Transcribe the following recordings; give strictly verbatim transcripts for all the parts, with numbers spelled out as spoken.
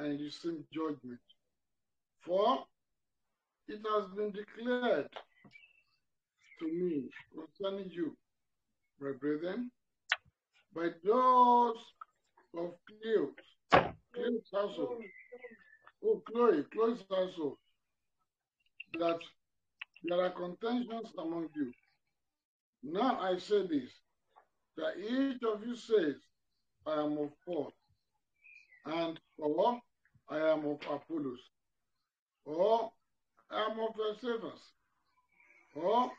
and receive judgment. For it has been declared to me concerning you, my brethren, by those of Chloe's, Chloe's household, oh Chloe, Chloe's household, that there are contentions among you. Now I say this, that each of you says, I am of Paul, and or I am of Apollos, or I am of the servants, or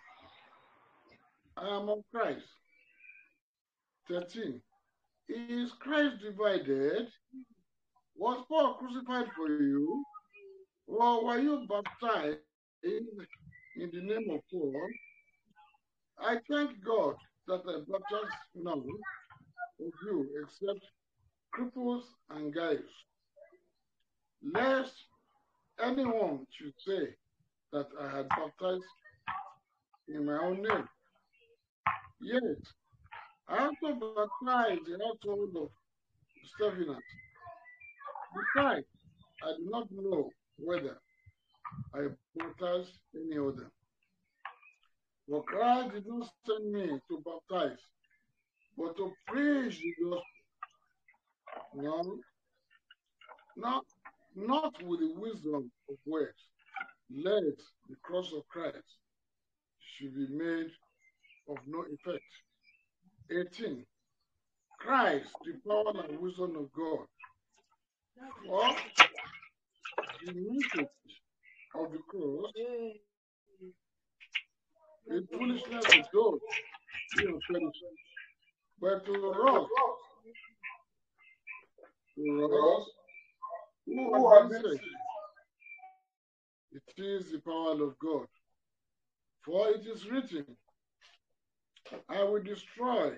I am of Christ. thirteen. Is Christ divided? Was Paul crucified for you? Or were you baptized in, in the name of Paul? I thank God that I baptized none of you except Crispus and Gaius, lest anyone should say that I had baptized in my own name. Yet, I also baptized the household of Stephanas. Besides, I do not know whether I baptized any other. For Christ did not send me to baptize, but to preach the gospel. No, not, not with the wisdom of words, lest the cross of Christ should be made of no effect. eighteen. Christ, the power and wisdom of God. For the mystery of the cross, the foolishness of those who are perishing, but to us, to us who are saved, it is the power of God. For it is written, I will destroy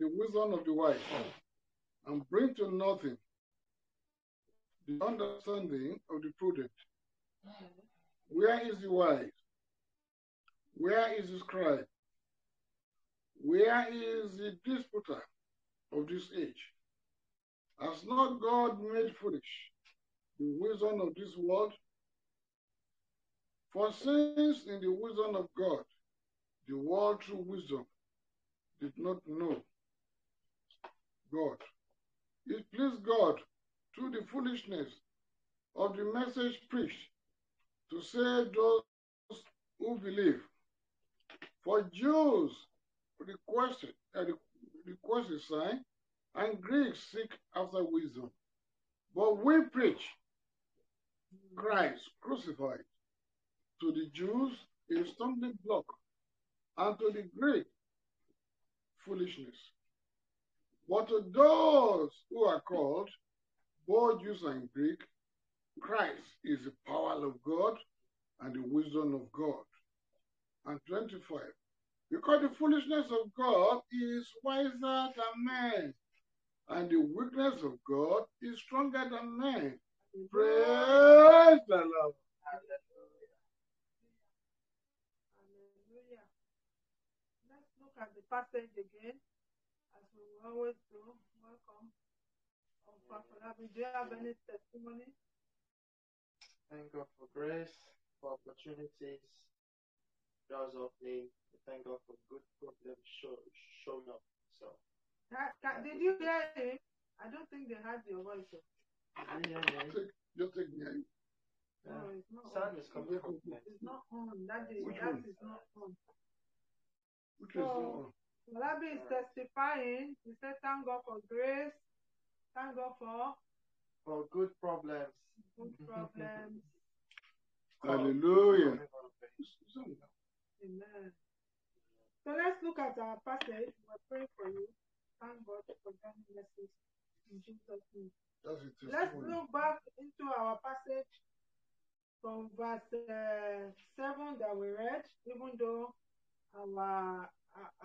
the wisdom of the wise and bring to nothing the understanding of the prudent. Where is the wise? Where is the scribe? Where is the disputer of this age? Has not God made foolish the wisdom of this world? For since in the wisdom of God, the world through wisdom did not know God, it pleased God through the foolishness of the message preached to save those who believe. For Jews requested, uh, request a sign, and Greeks seek after wisdom. But we preach Christ crucified, to the Jews a stumbling block, and to the Greek foolishness. But to those who are called, both Jews and Greek, Christ is the power of God and the wisdom of God. And twenty-five, because the foolishness of God is wiser than men, and the weakness of God is stronger than men. Praise the Lord. Hallelujah. Let's look at the passage again, as we always do. Welcome. Do you have any testimony? Thank God for grace, for opportunities. Does of me. Thank God for good problem show, shown up. So, that, that, did you hear him? I don't think they had your voice. Yeah, yeah. You take me. Yeah. No, it's not. Sound is coming from me. It's not on. That is, that is not on. Which so, is on? Falabi is testifying. He said, "Thank God for grace. Thank God for for good problems. Good problems." Hallelujah. Amen. So let's look at our passage. We're praying for you. Thank God for that message in Jesus' name. Let's look back into our passage from verse uh, seven that we read, even though our,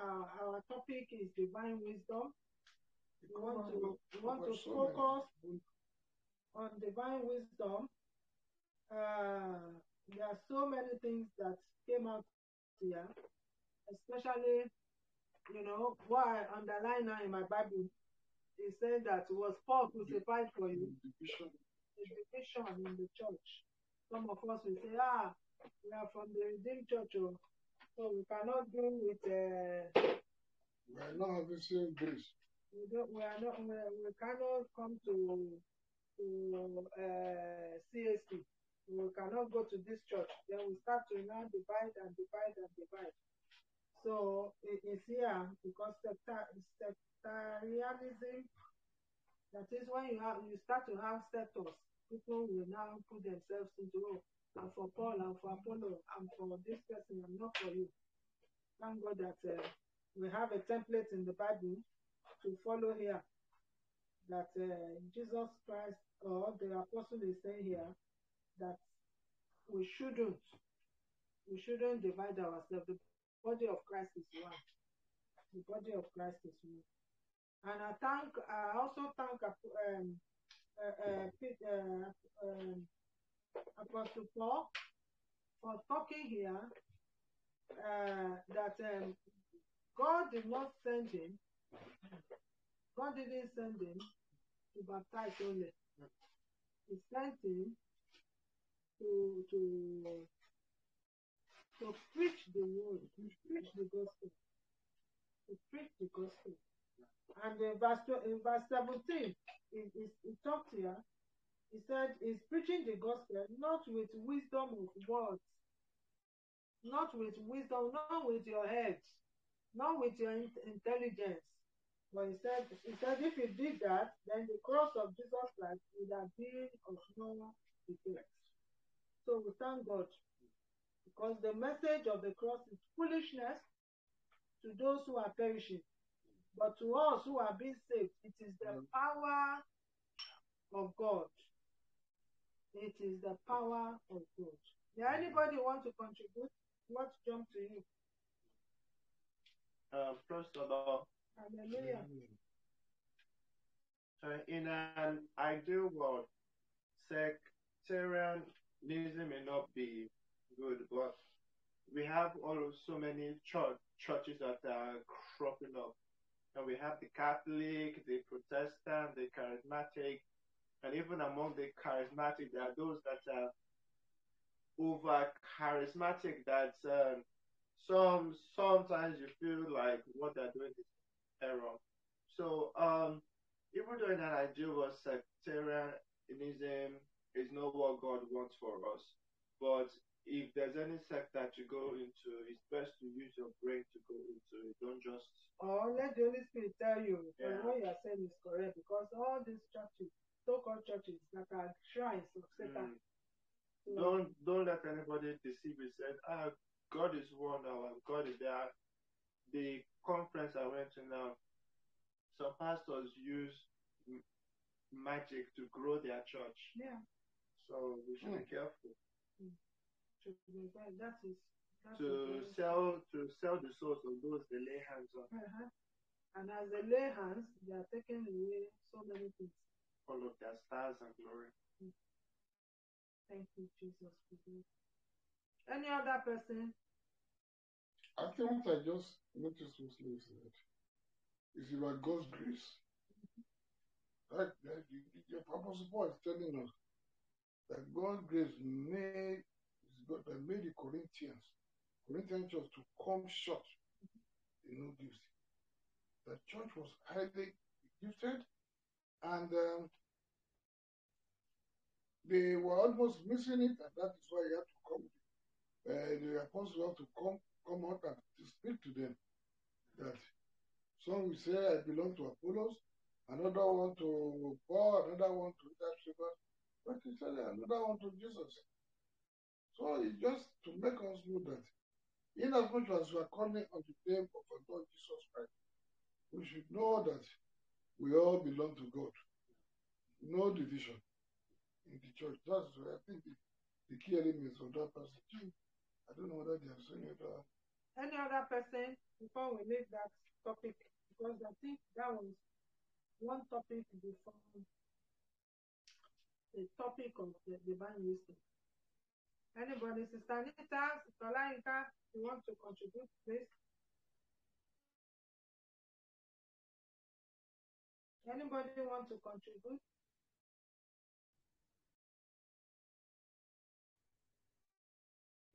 our, our topic is divine wisdom. We want to, we want to focus on divine wisdom. Uh, there are so many things that came out here, especially, you know, what I underline now in my Bible He's saying that it was Paul crucified for you. It's division in the church. Some of us will say, ah, we are from the Redeemed Church, so we cannot do with. Uh, we are not having the same grace. We don't. We are not. We, we cannot come to to uh, C S P. We cannot go to this church. Then we start to now divide and divide and divide. So it is here because sectarianism. That is when you have you start to have sectors. People will now put themselves into oh, I'm for Paul, I'm for Apollo, I'm for this person, I'm not for you. Thank God that uh, we have a template in the Bible to follow here. That uh, Jesus Christ or the apostle is saying here that we shouldn't, we shouldn't divide ourselves. The body of Christ is one. The body of Christ is one. And I thank, I also thank um, uh, uh, uh, um, Apostle Paul for talking here uh, that um, God did not send him. God didn't send him to baptize only. He sent him to to to preach the word, to preach the gospel, to preach the gospel. And in verse in verse seventeen, it, it, it talks here. He said, "He's preaching the gospel not with wisdom of words, not with wisdom, not with your head, not with your in intelligence." But he said, "He said, if you did that, then the cross of Jesus Christ would have been of no effect." So we thank God, because the message of the cross is foolishness to those who are perishing, but to us who are being saved, it is the power of God. It is the power of God. Does anybody want to contribute? What jump to you? Uh, first of all, hallelujah. Uh, in an ideal world, sectarianism may not be good, but we have all so many church, churches that are cropping up. And we have the Catholic, the Protestant, the Charismatic, and even among the Charismatic, there are those that are over charismatic. That um, some sometimes you feel like what they're doing is error. So um, even though in an ideal world, sectarianism is not what God wants for us, but if there's any sect that you go into, it's best to use your brain to go into it. Don't just. Oh, let the Holy Spirit tell you yeah. what you are saying is correct, because all these churches, so-called churches, that are shrines of Satan. Mm. Yeah. Don't don't let anybody deceive you. Say, ah, God is one now, and God is there. The conference I went to now, some pastors use magic to grow their church. Yeah. So we should mm. be careful. Mm. That is, that to is sell to sell the souls of those they lay hands on. Uh-huh. And as they lay hands, they are taking away so many things. All of their stars and glory. Thank you, Jesus. Any other person? I think what I just noticed mostly is it's about God's grace. That, that the Apostle Paul is telling us that God's grace made God that made the Corinthians, Corinthian church to come short in no gifts. The church was highly gifted, and um, they were almost missing it, and that is why you have to come. Uh, the apostles have to come, come out and to speak to them. That some will say, "I belong to Apollos," another one to Paul, another one to that shepherd, but he said another one to Jesus. So it's just to make us know that in as much as we are calling on the name of our Lord Jesus Christ, we should know that we all belong to God. No division in the church. That's why I think the, the key elements of that passage. I don't know whether they are saying it. Or... Any other person before we leave that topic? Because I think that was one topic before the topic of the divine wisdom. Anybody, Sister Anita, Sister Laika, you want to contribute, please? Anybody want to contribute?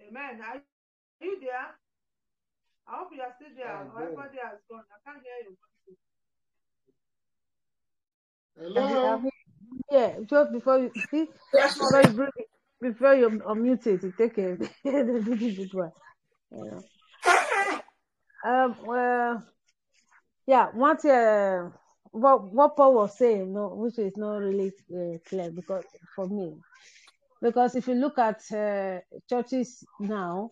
Amen. Are you there? I hope you are still there. Everybody has gone. I can't hear you. Hello. Yeah, just before you see, before you bring it, before you unmute it, you take it. Yeah. Um. Well, yeah. What uh, what what Paul was saying, no, which is not really uh, clear because for me, because if you look at uh, churches now,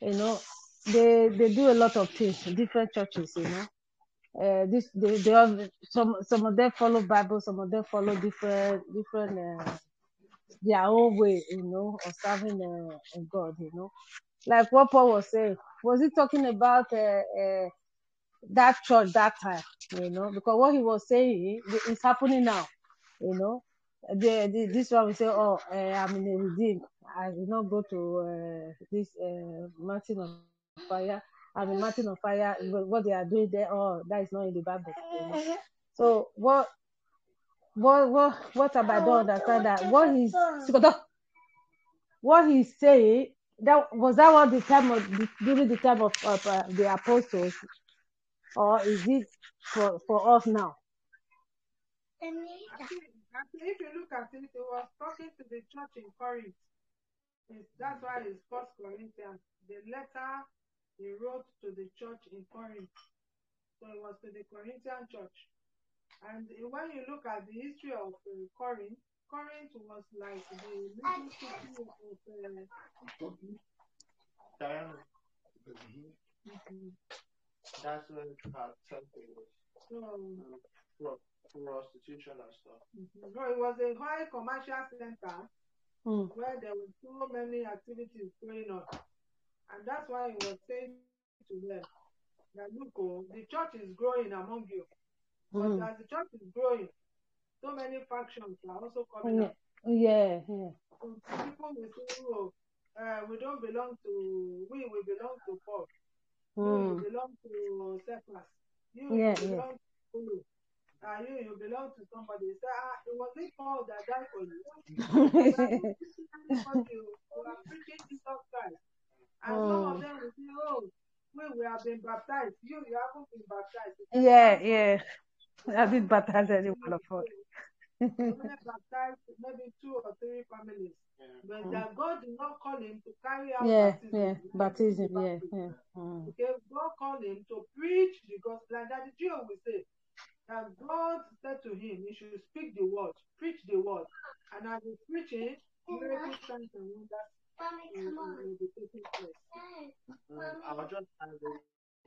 you know, they they do a lot of things. Different churches, you know. Uh, this they, they have some some of them follow Bible, some of them follow different different uh, their own way, you know, of serving uh, God, you know. Like what Paul was saying, was he talking about uh, uh, that church that time, you know? Because what he was saying is happening now, you know. The, the, this one we say, oh, uh, I'm in a redeemed. I will not go to uh, this uh, mountain of fire. And the mountain of fire, what they are doing there, oh, that is not in the Bible. You know? So what, what, what, what have I done? Understand that what he's, what he's saying, that was that one the time of during the time of, of uh, the apostles, or is it for for us now? Actually, if you look at it, he was talking to the church in Corinth. That's why it's First Corinthians, the letter. He wrote to the church in Corinth. So it was to the Corinthian church. And when you look at the history of uh, Corinth, Corinth was like the little city of uh, Diana. Mm-hmm. That's where it had something was. Prostitution and stuff. Mm-hmm. So it was a high commercial center mm. where there were so many activities going on. And that's why he was saying to them that look, the church is growing among you. But mm. as the church is growing, so many factions are also coming up. Yeah, yeah. So people will say, oh, uh, we don't belong to, we will belong to Paul. Mm. We belong to Cephas. You yeah, belong yeah. to uh, you, you belong to somebody. Say, ah, it was it Paul that died for you. You are preaching Jesus Christ. And oh. some of them will say, oh, we, we have been baptized. You, you haven't been baptized. Yeah, yeah. I've been baptized anyway. We've been baptized maybe two or three families. Yeah. But mm. that God did not call him to carry out yeah, baptism. Yeah, baptism, yeah, yeah. Mm. Okay, God called him to preach the gospel. Like that the Jew will say, that God said to him, you should speak the word, preach the word. And as he's preaching, miracles, signs, and wonders. Mommy, come on. Um, I was just wondering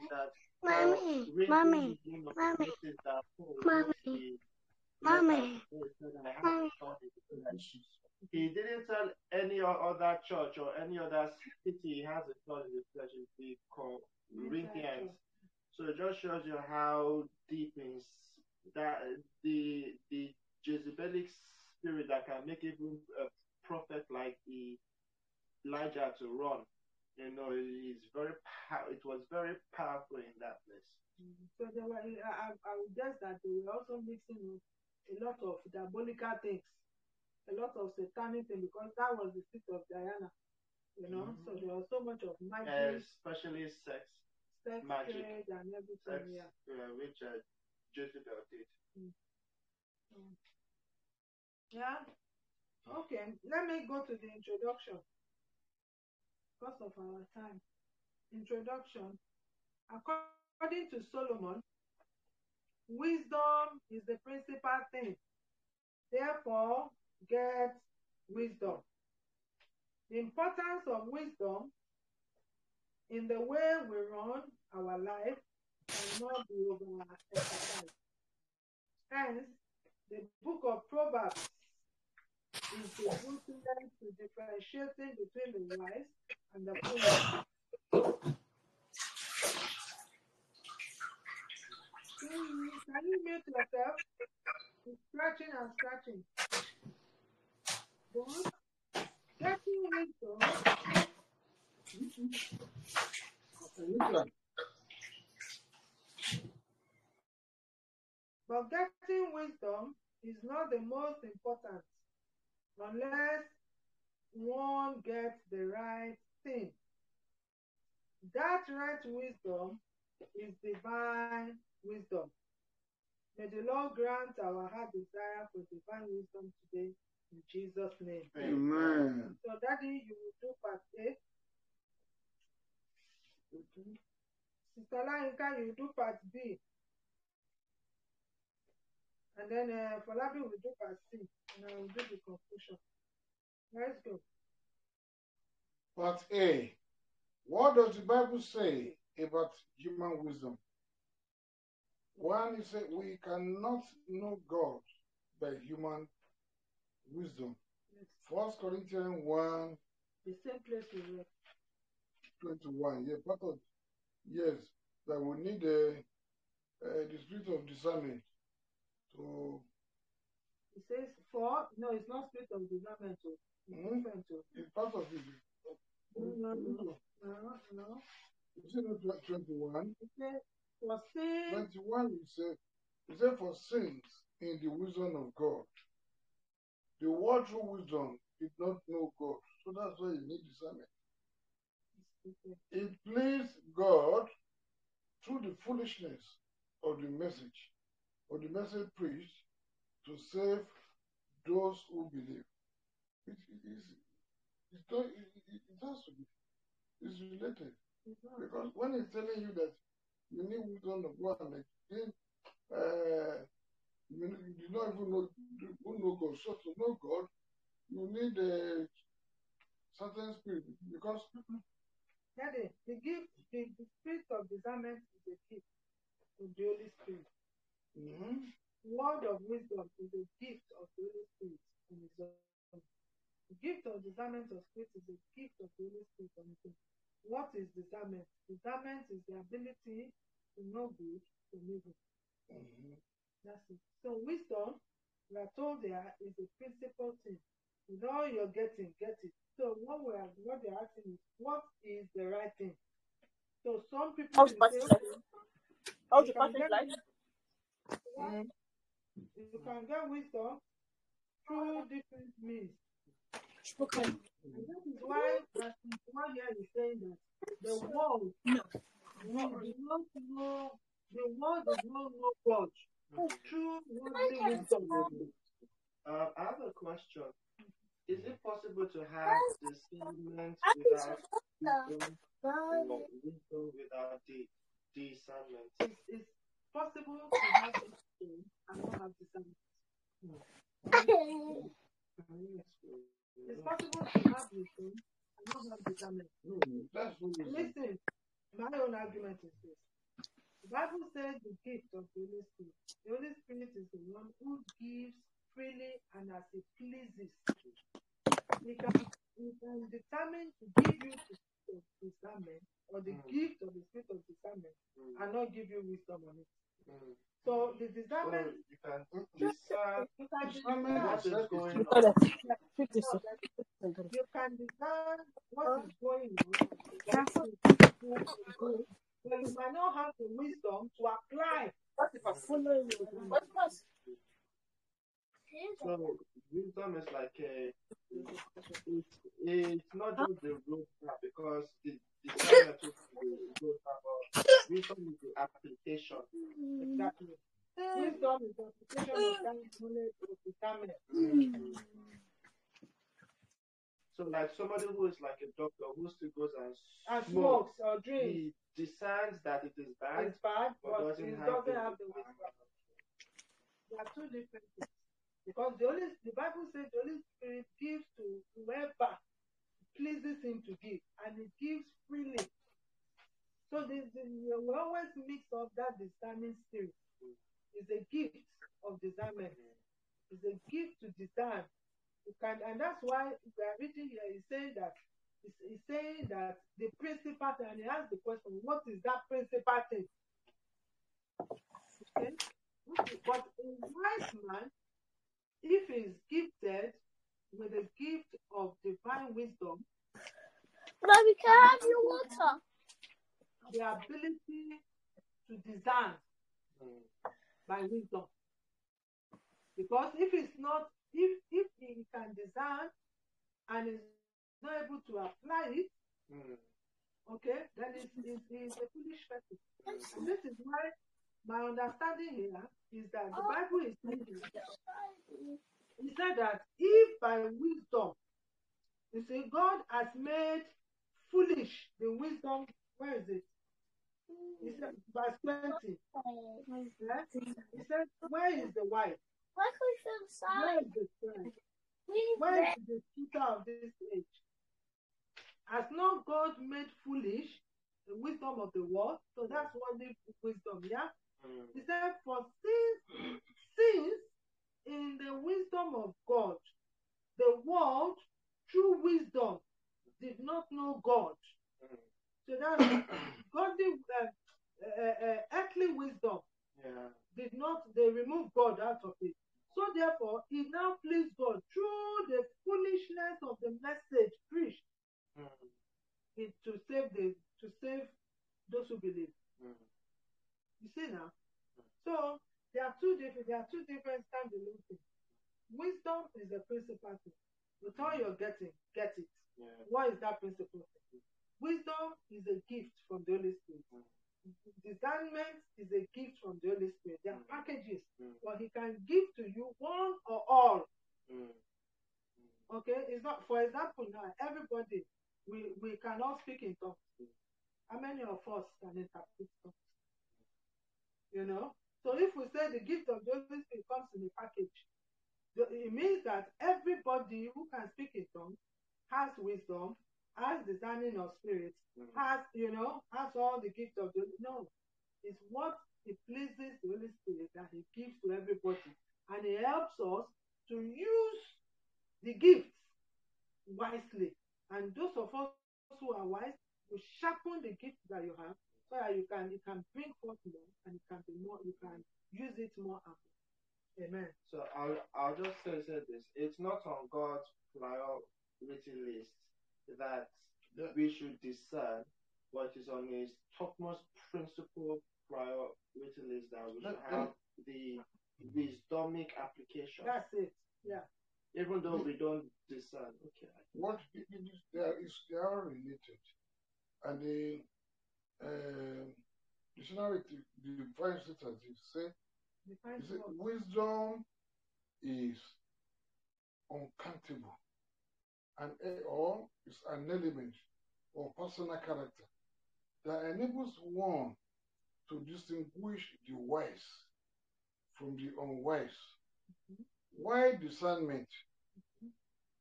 that Mommy, uh, Mommy, Mommy, Mommy, Mommy, he didn't tell any other church or any other city he has a thought in the flesh is the Corinthians. So it just shows you how deep is that the the Jezebelic spirit that can make even a prophet like the Elijah to run, you know, it is very. It was very powerful in that place. Mm-hmm. So there were, I, I would guess that they were also mixing a lot of diabolical things, a lot of satanic things, because that was the seat of Diana, you know. Mm-hmm. So there was so much of magic, uh, especially sex, sex magic, and everything, sex, yeah. uh, which uh, Jezebel did. Mm-hmm. Mm-hmm. Yeah. Okay. Let me go to the introduction. Because of our time. Introduction. According to Solomon, wisdom is the principal thing. Therefore, get wisdom. The importance of wisdom in the way we run our life cannot be overemphasized. Hence, the book of Proverbs is the booklet to differentiating between the wise and the foolish. Can you mute yourself? It's scratching and scratching. But getting wisdom. But getting wisdom is not the most important unless one gets the right thing. That right wisdom is divine wisdom. May the Lord grant our heart desire for divine wisdom today in Jesus' name. Amen. So, Daddy, you will do part eight. Okay. Sister Lainka, you do part B. And then uh, Falabi will do part C. And I will do the conclusion. Let's go. Part A. What does the Bible say about human wisdom? One is that we cannot know God by human wisdom. Yes. First Corinthians one. The same place we read. twenty-one. Yeah, part of, yes, that we need a, a, the spirit of discernment. So it says for no, it's not spirit of discernment. Mm-hmm. It's part of it. No, no, no, no. It's not twenty-one. It says for sins. Twenty-one. It says, it says for sins in the wisdom of God. The world through wisdom did not know God, so that's why you need discernment. It pleased God through the foolishness of the message, of the message preached, to save those who believe. It, it, is, it, it, it, it has to be. It's related. Because when it's telling you that you need wisdom of God, and again, uh, you, you do not even know, you know God. So to know God, you need a certain spirit. Because Daddy, the gift, the, the spirit of discernment is a gift of the Holy Spirit. Mm-hmm. Word of wisdom is a gift of the Holy Spirit on its own. The gift of discernment of spirit is a gift of the Holy Spirit on its own. What is discernment? Discernment is the ability to know good from evil. Mm-hmm. That's it. So wisdom, we are told there, is a principal thing. With all you're getting, get it. So what we are, what they're asking is, what is the right thing? So some people How's will say, How's you, can get, mm. you can get wisdom through different means. Okay. And that is why that is why here is saying that the world, no. the world does not know, the world does not know God through worldly wisdom. Uh, I have a question. Is it possible to have discernment without wisdom, or wisdom without the discernment? It's, it's possible to have wisdom and not have discernment. It's possible to have wisdom and not have discernment. Listen, my own argument is this. The Bible says the gift of the Holy Spirit. The Holy Spirit is the one who gives freely and as it pleases. He can, he can determine to give you the spirit of discernment or the mm. gift of the spirit of discernment mm. and not give you wisdom on it. Mm. So the discernment, so you can discern what is going on. You can discern what is going on. But you might not have the wisdom to apply. What if I follow you? What was? So wisdom is like a, it, it's not just the roadmap, because the discernment is the roadmap. Wisdom is the application. Exactly. Wisdom is the application of discernment. So like somebody who is like a doctor who still goes and smokes, and smokes or drinks, he discerns that it is bad, it's bad but, but doesn't, it have, doesn't the have the wisdom. There are two different things. Because the Holy, the Bible says the Holy Spirit gives to whoever pleases him to give, and he gives freely. So this, this, we always mix up that discerning spirit. It's a gift of discernment. It's a gift to discern. You can, and that's why we are reading here. He's saying that it's, it's saying that the principal thing, and he asks the question, what is that principal thing? Okay? But a wise man, if he is gifted with the gift of divine wisdom, but we can have your water. The ability to design by wisdom. Because if it's not, if if he can discern and is not able to apply it, mm. okay, then it's, it's, it's a foolish person. And this is why my understanding here is that the Bible is saying, he said that if by wisdom, you see, God has made foolish the wisdom, where is it? He said, verse twenty. Yes? He said, where is the wife? Where is the friend? Where is the teacher of this age? Has not God made foolish the wisdom of the world? So that's what the wisdom, yeah? Mm. He said, for since, since in the wisdom of God, the world through wisdom did not know God. Mm. So that godly, uh, uh, uh, earthly wisdom yeah. did not, they removed God out of it. So therefore, it now pleased God through the foolishness of the message preached mm. it, to save the, to save those who believe. Mm. You see now? Mm. So there are two different, there are two different standalone things. Wisdom is a principle thing. With all you're getting, get it. Yeah. What is that principle? Wisdom is a gift from the Holy Spirit. Mm. Discernment is a gift from the Holy Spirit. There are packages, mm. but He can give to you one or all. Mm. Okay, it's not. For example, now everybody we we cannot speak in tongues. Mm. How many of us can interpret tongues? You know. So if we say the gift of the Holy Spirit comes in a package, it means that everybody who can speak in tongues has wisdom, has discerning of spirits, mm. has, you know, has all the gift of the, no. It's what it pleases the Holy Spirit that He gives to everybody. And He helps us to use the gifts wisely. And those of us who are wise will sharpen the gifts that you have so that you can, you can bring forth more and you can be more, you can use it more ample. Amen. So I'll, I'll just say, say this. It's not on God's priority list that yeah. we should discern what is on His topmost principle priority list, that we should have the wisdomic application. That's it. Yeah. Even though we don't discern. Okay. What it is, there is, they are related, and the uh, dictionary defines it as you say. You say wisdom is uncountable. And or is an element or personal character that enables one to distinguish the wise from the unwise. Mm-hmm. Why discernment mm-hmm.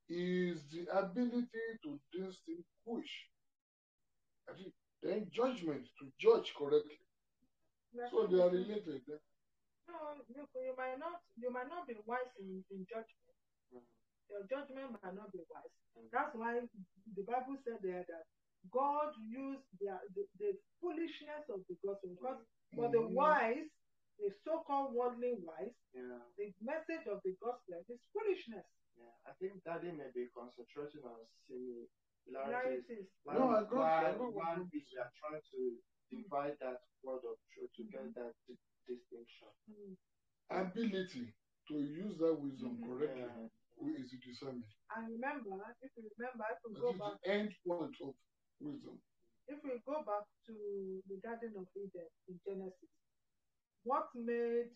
is the ability to distinguish, I think, then judgment to judge correctly. Yes. So they are related. No, you, you might not, you might not be wise in, in judgment. Your judgment might not be wise. Mm. That's why the Bible said there that God used the, the, the foolishness of the gospel. Because mm. for the wise, the so-called worldly wise, yeah. the message of the gospel is foolishness. Yeah, I think Daddy may be concentrating on similarities. While, no, I while, while, while we are trying to divide that word of truth to get that di distinction. Mm. Ability to use that wisdom mm-hmm. correctly. Yeah. Is it discernment? And remember, if you remember, if we that go is back, the end point of wisdom. If we go back to the Garden of Eden in Genesis, what made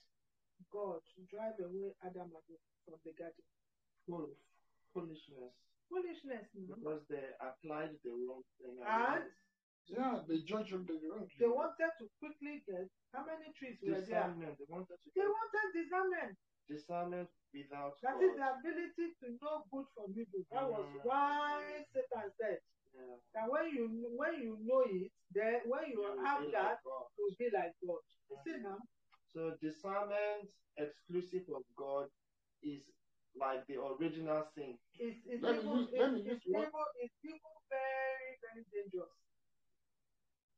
God drive away Adam and Eve from the garden? Full foolishness. Foolishness, no? Because they applied the wrong thing. And yeah, they judged them the wrong thing. They wanted to quickly get how many trees were there? They wanted to. They wanted discernment. Discernment without that God. Is the ability to know good from evil. That mm. was why Satan said yeah. that when you when you know it, then when you yeah, have that, like you will be like God. You see now. So discernment exclusive of God is like the original sin. It's it's let evil, me, let it's, me, it's, me, evil it's evil very very dangerous.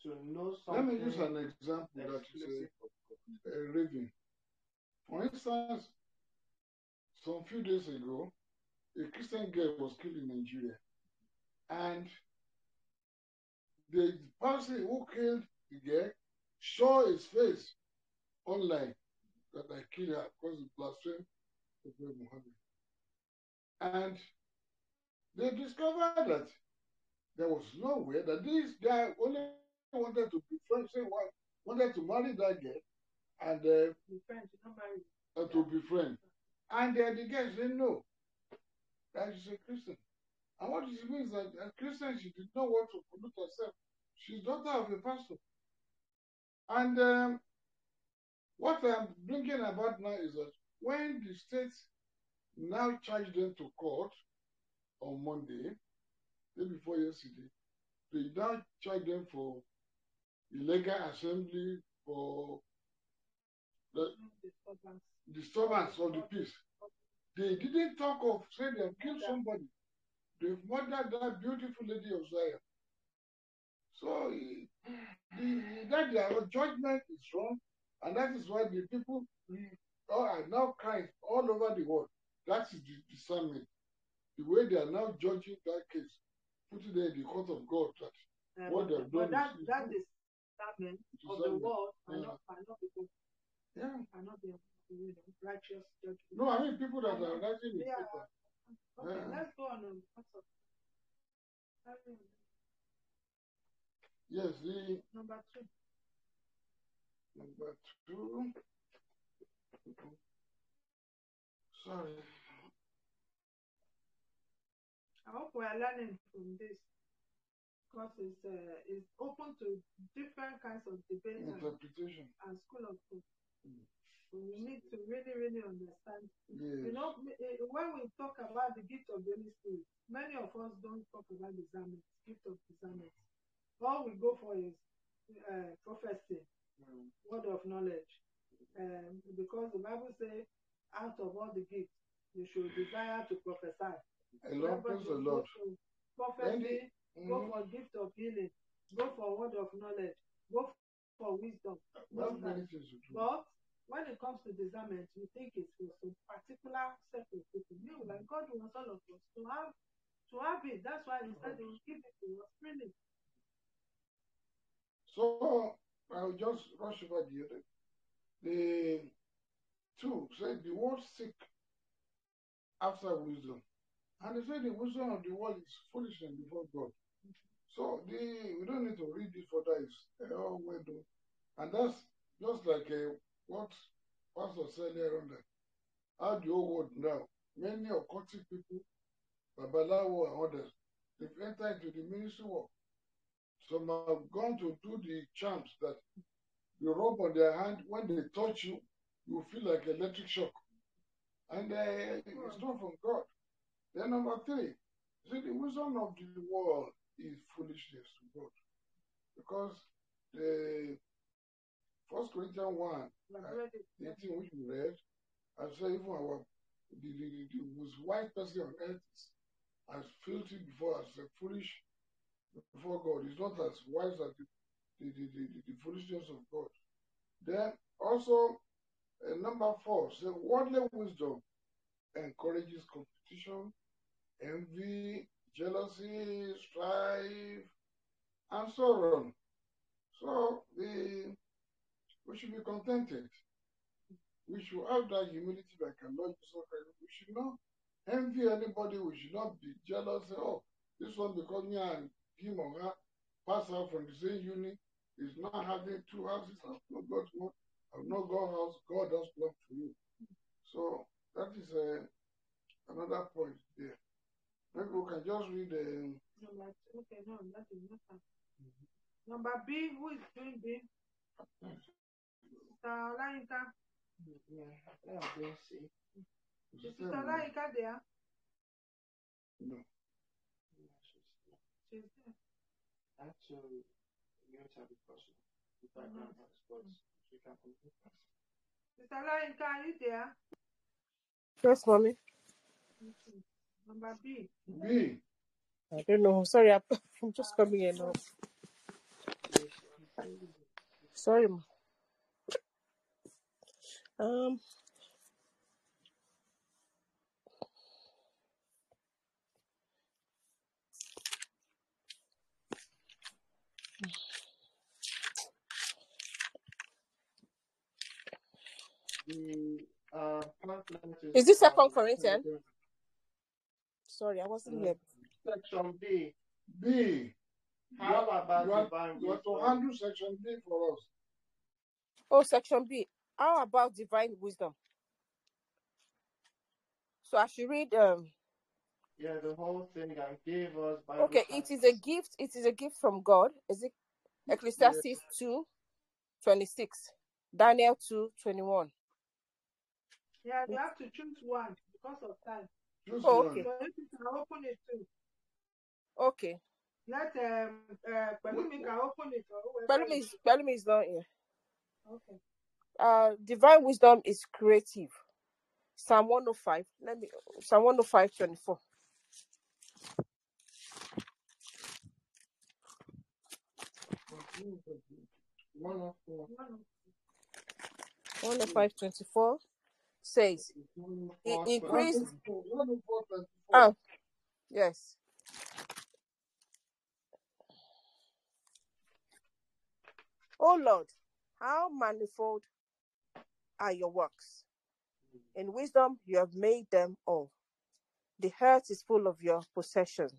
To know something. Let me use an example that is a, a raven. For instance, some few days ago, a Christian girl was killed in Nigeria, and the person who killed the girl saw his face online that I killed her because he blasphemed to go Muhammad. And they discovered that there was no way that this guy only wanted to be friends, wanted to marry that girl and uh, be friends, not marry. Uh, to be friends. And uh, the guy said, no, that she's a Christian. And what it means that a Christian, she did not want to pollute herself. She's daughter of a pastor. And um, what I'm thinking about now is that when the state now charged them to court on Monday, day before yesterday, they now charged them for illegal assembly, for the disturbance, disturbance of the peace. They didn't talk of saying they have killed somebody. They've murdered that beautiful lady of Zion. So he, he, that their judgment is wrong, and that is why the people are now crying all over the world. That is the discernment. The way they are now judging that case, putting them in the court of God. That um, what they have done. But that, is, that is discernment of the world cannot be cannot be righteous judgment. No, I mean people that and are righteous. Okay, yeah. Let's go on. Yes, the number two. Number two. Sorry. I hope we are learning from this, because it's uh, it's open to different kinds of debate interpretation and, and school of thought. Mm. We need to really, really understand. Yes. You know, when we talk about the gift of the Holy Spirit, many of us don't talk about discernment, gift of discernment. All we go for is uh, prophecy, mm. word of knowledge, um, because the Bible says, out of all the gifts, you should desire to prophesy. A lot, a lot. Prophecy, mm-hmm. Go for gift of healing, go for word of knowledge, go for wisdom. But when it comes to discernment, you think it's for some particular set of people. You know, like God wants all of us to have to have it. That's why instead he will give it to us freely. So I'll just rush over the other. The two said the world seek after wisdom. And they said the wisdom of the world is foolishness before God. So the we don't need to read this for that is all well done. And that's just like a what Pastor said there on that. How the whole world now, many occultic people, Babalawo and others, they've entered into the ministry work. Some have gone to do the charms that you rub on their hand. When they touch you, you feel like electric shock. And uh, it's not from God. Then number three, see, the wisdom of the world is foolishness to God. Because the First Corinthians one, the thing which we read, I say even our the, the, the most wise person on earth is as filthy before, as foolish before God. It's not as wise as the, the, the, the, the foolishness of God. Then also, uh, number four, say worldly wisdom encourages competition, envy, jealousy, strife, and so on. So the We should be contented. We should have that humility like a Lord Jesus Christ. We should not envy anybody. We should not be jealous. Oh, this one because me and him or her pass out from the same unit is not having two houses. I've not got one. I've not got house. God has planned for you. So that is uh, another point there. Maybe we can just read the uh, number two. Okay, no, that is not mm-hmm. Number B. Who is doing B? Sister Laika. Yeah, yeah, I see. Is Sister Laika there? No. Yeah, she's there. She's there. Actually, you have to have a question. If I can't have sports, she can come with us. Sister Laika, are you there? Yes, mommy. Okay. Number B. B. I don't know. Sorry, I'm just coming in now. Sorry, ma. Um, the uh, part Is this Second Corinthians? Sorry, I wasn't here. Section B. B. How about you want, divine you want to handle section B for us? Oh, section B. How about divine wisdom? So I should read. Um... Yeah, the whole thing. And gave us. Bible okay, it is a gift. It is a gift from God. Is it Ecclesiastes yes. two, twenty-six, Daniel two, twenty-one. Yeah, we have to choose one because of time. Choose oh, okay. One. So if you can open it too. Okay. Not um uh Pelimi can open it Pelimi is Pelimi is not here. Okay. Uh divine wisdom is creative. Psalm one oh five. Let me Psalm one oh five twenty four. One oh four. One oh five twenty four says it increased oh yes. Oh Lord, how manifold are your works. In wisdom you have made them all. The earth is full of your possessions.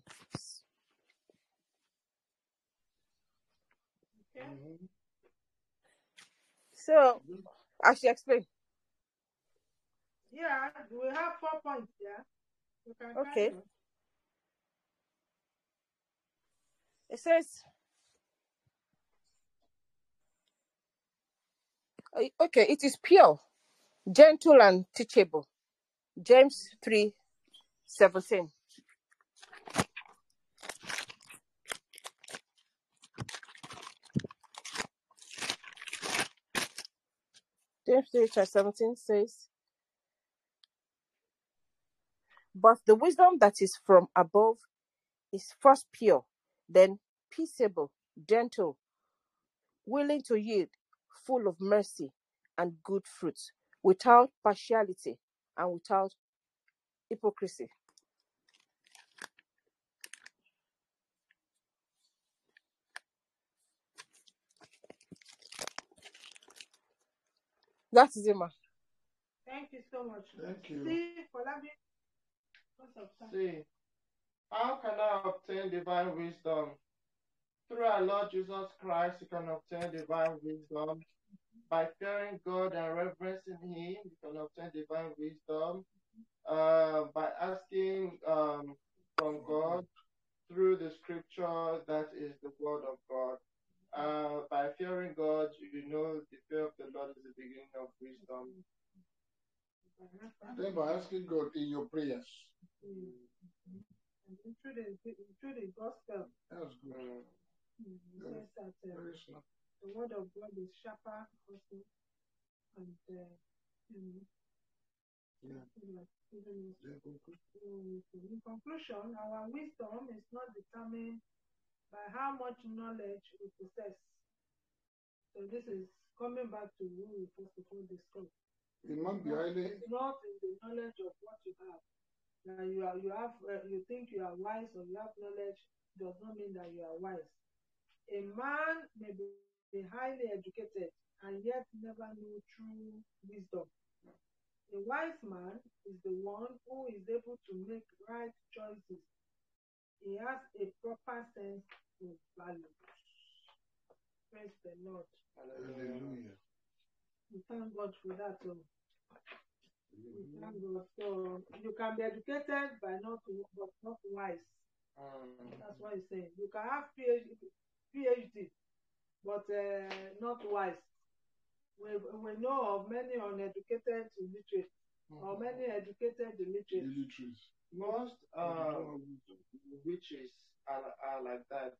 Okay. So, I should explain. Yeah, we have four points there. Yeah? Okay. It says... Okay, it is pure, gentle, and teachable. James three, seventeen. James three, seventeen says, "But the wisdom that is from above is first pure, then peaceable, gentle, willing to yield, full of mercy and good fruits, without partiality and without hypocrisy." That's it, ma. Thank you so much. Thank you. See, See, how can I obtain divine wisdom? Through our Lord Jesus Christ, you can obtain divine wisdom. By fearing God and reverencing Him, you can obtain divine wisdom. Uh, by asking um, from God through the scripture that is the word of God. Uh, by fearing God, you know the fear of the Lord is the beginning of wisdom. Then by asking God in your prayers. Mm-hmm. Through, the, through the gospel. That's good. Mm-hmm. Mm-hmm. Yes, that, uh, the word of God is sharper also, and uh, you know, yeah. Even, in, in conclusion, our wisdom is not determined by how much knowledge we possess. So this is coming back to who we first of all discussed. It must be highly. It's not in the knowledge of what you have. Now you are, you have, uh, you think you are wise or you have knowledge does not mean that you are wise. A man may be highly educated and yet never knew true wisdom. A wise man is the one who is able to make right choices. He has a proper sense of value. Praise the Lord. Hallelujah. We thank God for that. We thank God. So you can be educated by not, but not wise. That's what he's saying. You can have PhD. PhD, but uh, not wise. We, we know of many uneducated illiterate, mm-hmm. or many educated illiterate. illiterate. Most um, witches are, are like that.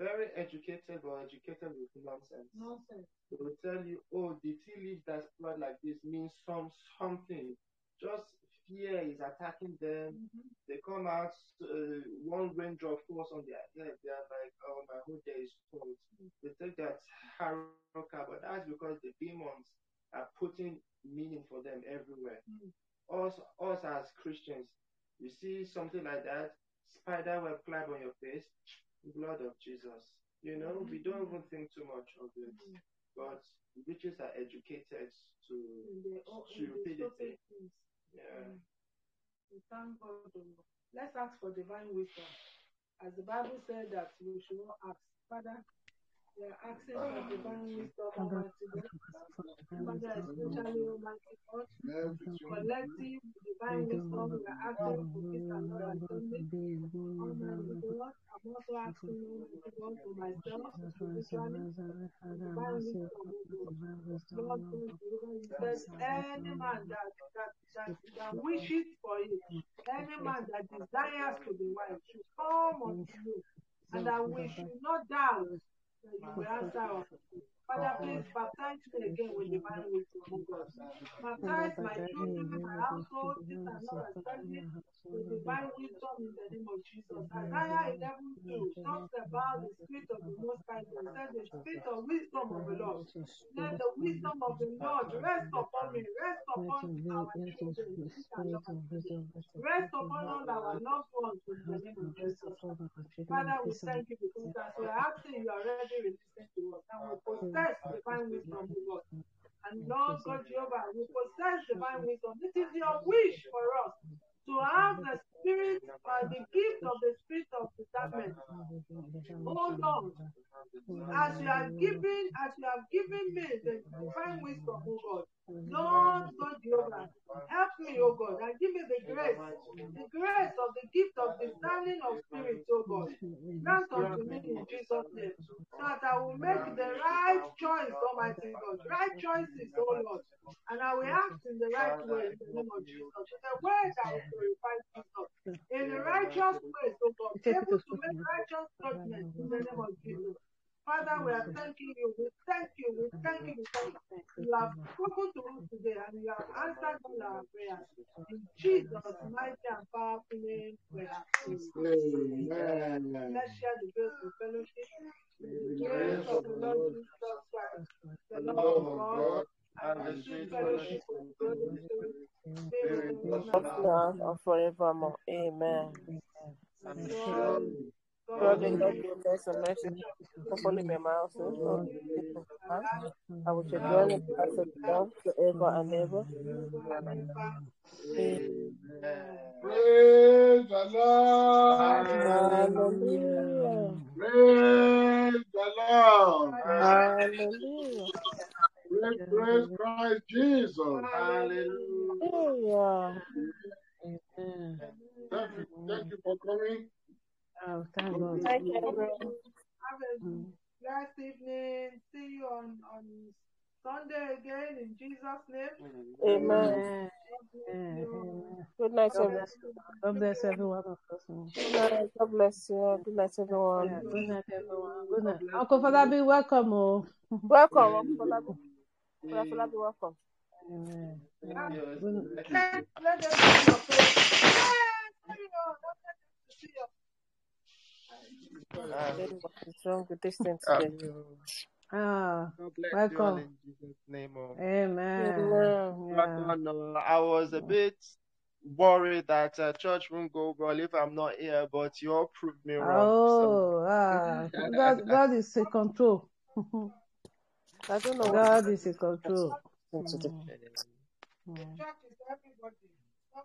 Very educated, but educated with nonsense. Nonsense. They will tell you, oh, the tea leaf that's blood like this means some something. Just fear is attacking them. Mm-hmm. They come out, uh, one raindrop falls on their head. They are like, oh, my whole day is cold. Mm-hmm. They think that's Haruka, but that's because the demons are putting meaning for them everywhere. Mm-hmm. Us, us as Christians, you see something like that, spider web clap on your face, blood of Jesus. You know, mm-hmm. we don't even think too much of it. Mm-hmm. But witches are educated to, to stupidity. Yeah. We thank God. Let's ask for divine wisdom. As the Bible said that we should not ask. Father, we are asking for divine wisdom, Almighty God. Father, especially Almighty God, collective divine wisdom, we are asking for peace and love and kindness. Almighty God, I'm also asking Almighty God for myself, spiritually, divine wisdom. Lord, there's any man that that that that wishes for you, any man that desires to be wise, should come unto you, and that we should not doubt. That you will answer our prayer. Father, please baptize me again with divine wisdom, O God. Baptize my children, my household, this and all respected, with divine wisdom in the name of Jesus. Isaiah eleven two talks about the spirit of the Most High. It says the spirit of wisdom of the Lord. Let the wisdom of the Lord rest upon me, rest upon our children, rest upon all our loved ones in the name of Jesus. Father, we thank you because as we are asking, you are already releasing to us. And we possess divine wisdom, O God. And Lord God Jehovah, we possess divine wisdom. This is your wish for us, to have the spirit, uh, the gift of the spirit of discernment. Oh Lord, as you are giving, as you have given me the divine wisdom, O God. Lord God Jehovah, help me, O God, and give me the grace, the grace of the gift of discerning of spirit, O God. Grant unto me in Jesus' name, so that I will make the right choice, Almighty God, right choices, O Lord, and I will act in the right way, in the name of Jesus, in the way that will glorify Jesus, in the righteous ways, O God, able to make righteous judgments in the name of Jesus. Father, we are thanking you, we thank you, we thank you, we thank you. You have spoken to us today and you have answered all our prayers. In Jesus' mighty and powerful name, we are pleased. Let's share the grace of fellowship. The grace of the Lord Jesus Christ, the love of God, and the sweet fellowship of the Holy Spirit, be with us now and forevermore. Amen. And surely God will not be less and less upon my household. I will dwell in the house of God forever and ever. Amen. Praise the Lord. Hallelujah. Praise the Lord. Hallelujah. Praise Christ Jesus. Hallelujah. Thank you. Thank you for coming. Oh, thank you. Thank you. Have a nice evening. See you on, on Sunday again in Jesus' name. Amen. Amen. Amen. Good night, everyone. God bless everyone. Good night. God bless you. Good night, everyone. Yeah, good night, everyone. Good night. Uncle Falabi, welcome. Oh. Welcome, Uncle Falabi. Uncle Falabi, welcome. Amen. Let let them see your face. Let them see your Ah, welcome. Amen. I was a bit worried that uh, church won't go well if I'm not here, but you all proved me wrong. Oh, so. ah. God, God is in control. I don't know. God is in control. Mm.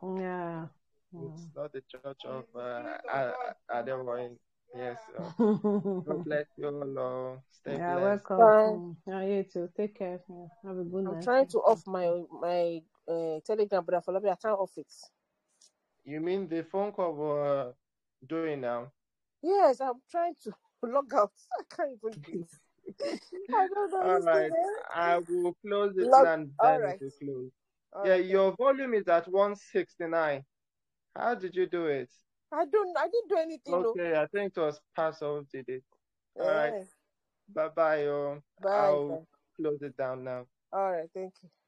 Mm. Yeah. It's not the church of uh, Ademoyin. Yes. Uh, God bless you all. Uh, stay yeah, blessed. Welcome. Bye. Yeah, you too. Take care. Have a good night. I'm trying to off my my uh, Telegram, but I follow me. I can't off it. You mean the phone call we're uh, doing now? Yes, I'm trying to log out. I can't even do it. I don't know. All right. I will close it log- and then right. It will close. All yeah, right. Your volume is at one sixty-nine. How did you do it? I don't. I didn't do anything. Okay, no. I think it was Passover did it. All yeah. right. Bye bye. Bye. I'll close it down now. All right. Thank you.